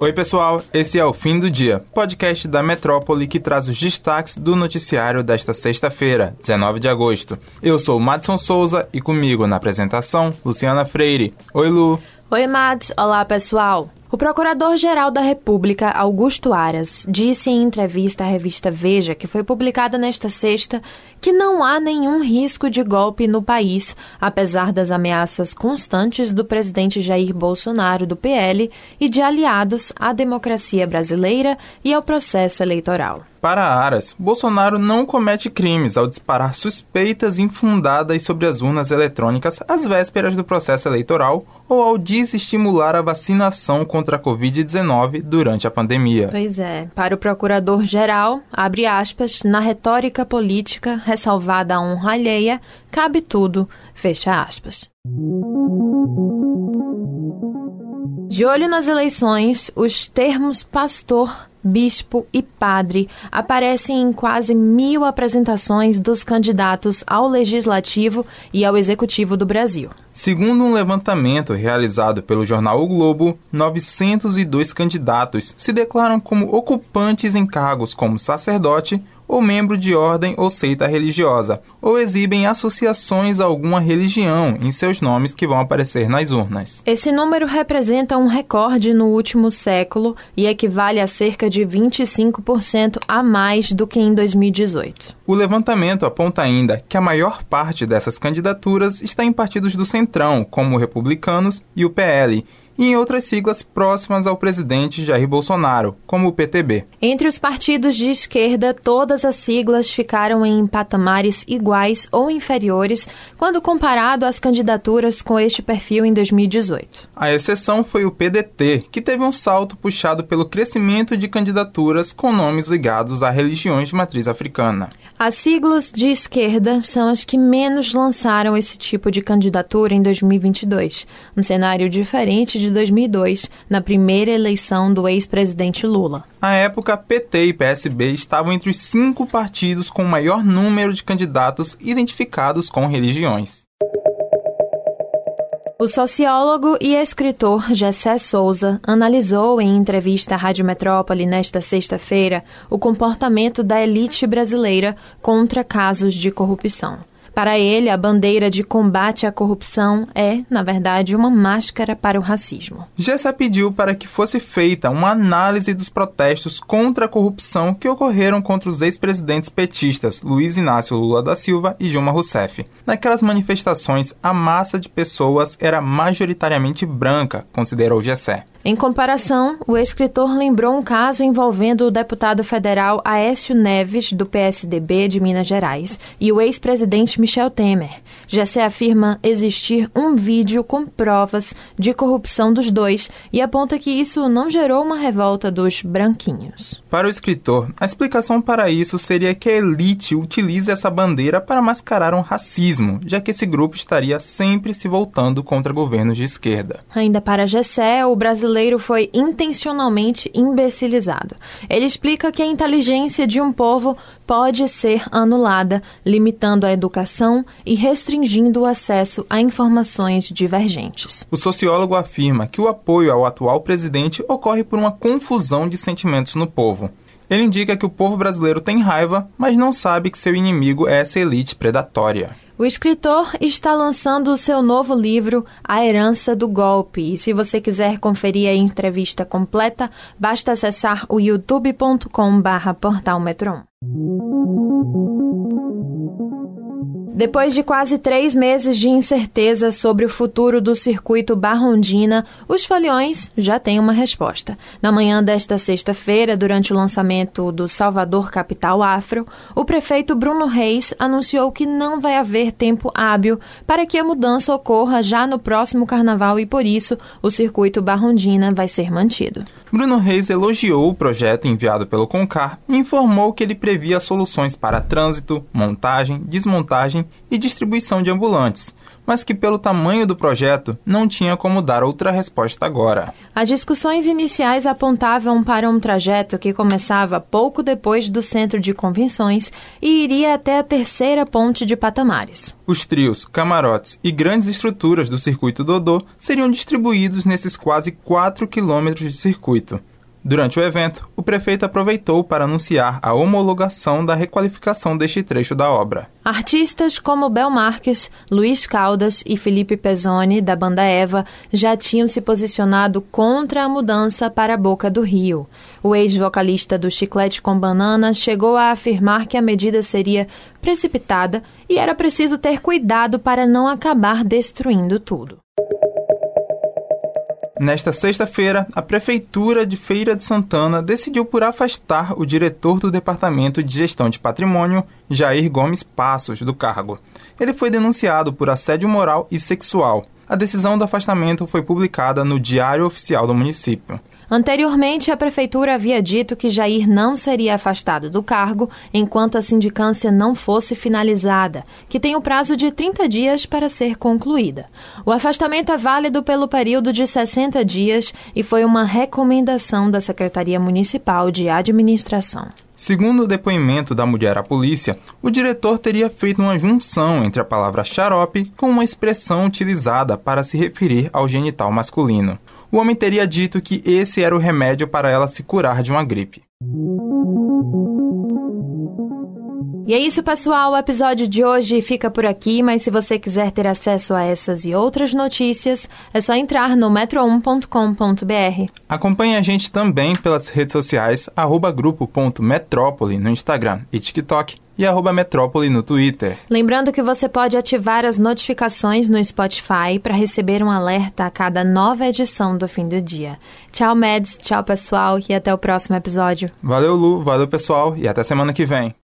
Oi pessoal, esse é o Fim do Dia, podcast da Metrópole que traz os destaques do noticiário desta sexta-feira, 19 de agosto. Eu sou Madison Souza e comigo na apresentação, Luciana Freire. Oi Lu. Oi Mads, olá pessoal. O Procurador-Geral da República, Augusto Aras, disse em entrevista à revista Veja, que foi publicada nesta sexta, que não há nenhum risco de golpe no país, apesar das ameaças constantes do presidente Jair Bolsonaro, do PL, e de aliados à democracia brasileira e ao processo eleitoral. Para Aras, Bolsonaro não comete crimes ao disparar suspeitas infundadas sobre as urnas eletrônicas às vésperas do processo eleitoral ou ao desestimular a vacinação contra a Covid-19 durante a pandemia. Pois é, para o procurador-geral, abre aspas, na retórica política, ressalvada a honra alheia, cabe tudo, fecha aspas. De olho nas eleições, os termos pastor, bispo e padre aparecem em quase 1.000 apresentações dos candidatos ao Legislativo e ao Executivo do Brasil. Segundo um levantamento realizado pelo jornal O Globo, 902 candidatos se declaram como ocupantes em cargos como sacerdote ou membro de ordem ou seita religiosa, ou exibem associações a alguma religião em seus nomes que vão aparecer nas urnas. Esse número representa um recorde no último século e equivale a cerca de 25% a mais do que em 2018. O levantamento aponta ainda que a maior parte dessas candidaturas está em partidos do Centrão, como Republicanos e o PL, e em outras siglas próximas ao presidente Jair Bolsonaro, como o PTB. Entre os partidos de esquerda, todas as siglas ficaram em patamares iguais ou inferiores quando comparado às candidaturas com este perfil em 2018. A exceção foi o PDT, que teve um salto puxado pelo crescimento de candidaturas com nomes ligados a religiões de matriz africana. As siglas de esquerda são as que menos lançaram esse tipo de candidatura em 2022, um cenário diferente de 2002, na primeira eleição do ex-presidente Lula. À época, PT e PSB estavam entre os 5 partidos com o maior número de candidatos identificados com religiões. O sociólogo e escritor Jessé Souza analisou em entrevista à Rádio Metrópole nesta sexta-feira o comportamento da elite brasileira contra casos de corrupção. Para ele, a bandeira de combate à corrupção é, na verdade, uma máscara para o racismo. Jessé pediu para que fosse feita uma análise dos protestos contra a corrupção que ocorreram contra os ex-presidentes petistas Luiz Inácio Lula da Silva e Dilma Rousseff. Naquelas manifestações, a massa de pessoas era majoritariamente branca, considerou Jessé. Em comparação, o escritor lembrou um caso envolvendo o deputado federal Aécio Neves, do PSDB de Minas Gerais, e o ex-presidente Michel Temer. Jessé afirma existir um vídeo com provas de corrupção dos dois e aponta que isso não gerou uma revolta dos branquinhos. Para o escritor, a explicação para isso seria que a elite utiliza essa bandeira para mascarar um racismo, já que esse grupo estaria sempre se voltando contra governos de esquerda. Ainda para Jessé, o brasileiro foi intencionalmente imbecilizado. Ele explica que a inteligência de um povo pode ser anulada, limitando a educação e restringindo o acesso a informações divergentes. O sociólogo afirma que o apoio ao atual presidente ocorre por uma confusão de sentimentos no povo. Ele indica que o povo brasileiro tem raiva, mas não sabe que seu inimigo é essa elite predatória. O escritor está lançando o seu novo livro, A Herança do Golpe. E se você quiser conferir a entrevista completa, basta acessar o youtube.com/portalmetron. Depois de quase 3 meses de incerteza sobre o futuro do circuito Barrondina, os foliões já têm uma resposta. Na manhã desta sexta-feira, durante o lançamento do Salvador Capital Afro, o prefeito Bruno Reis anunciou que não vai haver tempo hábil para que a mudança ocorra já no próximo carnaval e, por isso, o circuito Barrondina vai ser mantido. Bruno Reis elogiou o projeto enviado pelo Concar e informou que ele previa soluções para trânsito, montagem, desmontagem e distribuição de ambulantes, mas que pelo tamanho do projeto não tinha como dar outra resposta agora. As discussões iniciais apontavam para um trajeto que começava pouco depois do centro de convenções e iria até a terceira ponte de Patamares. Os trios, camarotes e grandes estruturas do Circuito Dodô seriam distribuídos nesses quase 4 quilômetros de circuito. Durante o evento, o prefeito aproveitou para anunciar a homologação da requalificação deste trecho da obra. Artistas como Bel Marques, Luiz Caldas e Felipe Pezzoni, da banda Eva, já tinham se posicionado contra a mudança para a Boca do Rio. O ex-vocalista do Chiclete com Banana chegou a afirmar que a medida seria precipitada e era preciso ter cuidado para não acabar destruindo tudo. Nesta sexta-feira, a Prefeitura de Feira de Santana decidiu por afastar o diretor do Departamento de Gestão de Patrimônio, Jair Gomes Passos, do cargo. Ele foi denunciado por assédio moral e sexual. A decisão do afastamento foi publicada no Diário Oficial do município. Anteriormente, a prefeitura havia dito que Jair não seria afastado do cargo enquanto a sindicância não fosse finalizada, que tem o prazo de 30 dias para ser concluída. O afastamento é válido pelo período de 60 dias e foi uma recomendação da Secretaria Municipal de Administração. Segundo o depoimento da mulher à polícia, o diretor teria feito uma junção entre a palavra xarope com uma expressão utilizada para se referir ao genital masculino. O homem teria dito que esse era o remédio para ela se curar de uma gripe. E é isso, pessoal. O episódio de hoje fica por aqui, mas se você quiser ter acesso a essas e outras notícias, é só entrar no metro1.com.br. Acompanhe a gente também pelas redes sociais, @grupo.metrópole no Instagram e TikTok. E @Metrópole no Twitter. Lembrando que você pode ativar as notificações no Spotify para receber um alerta a cada nova edição do Fim do Dia. Tchau, Meds, tchau, pessoal, e até o próximo episódio. Valeu, Lu, valeu, pessoal, e até semana que vem.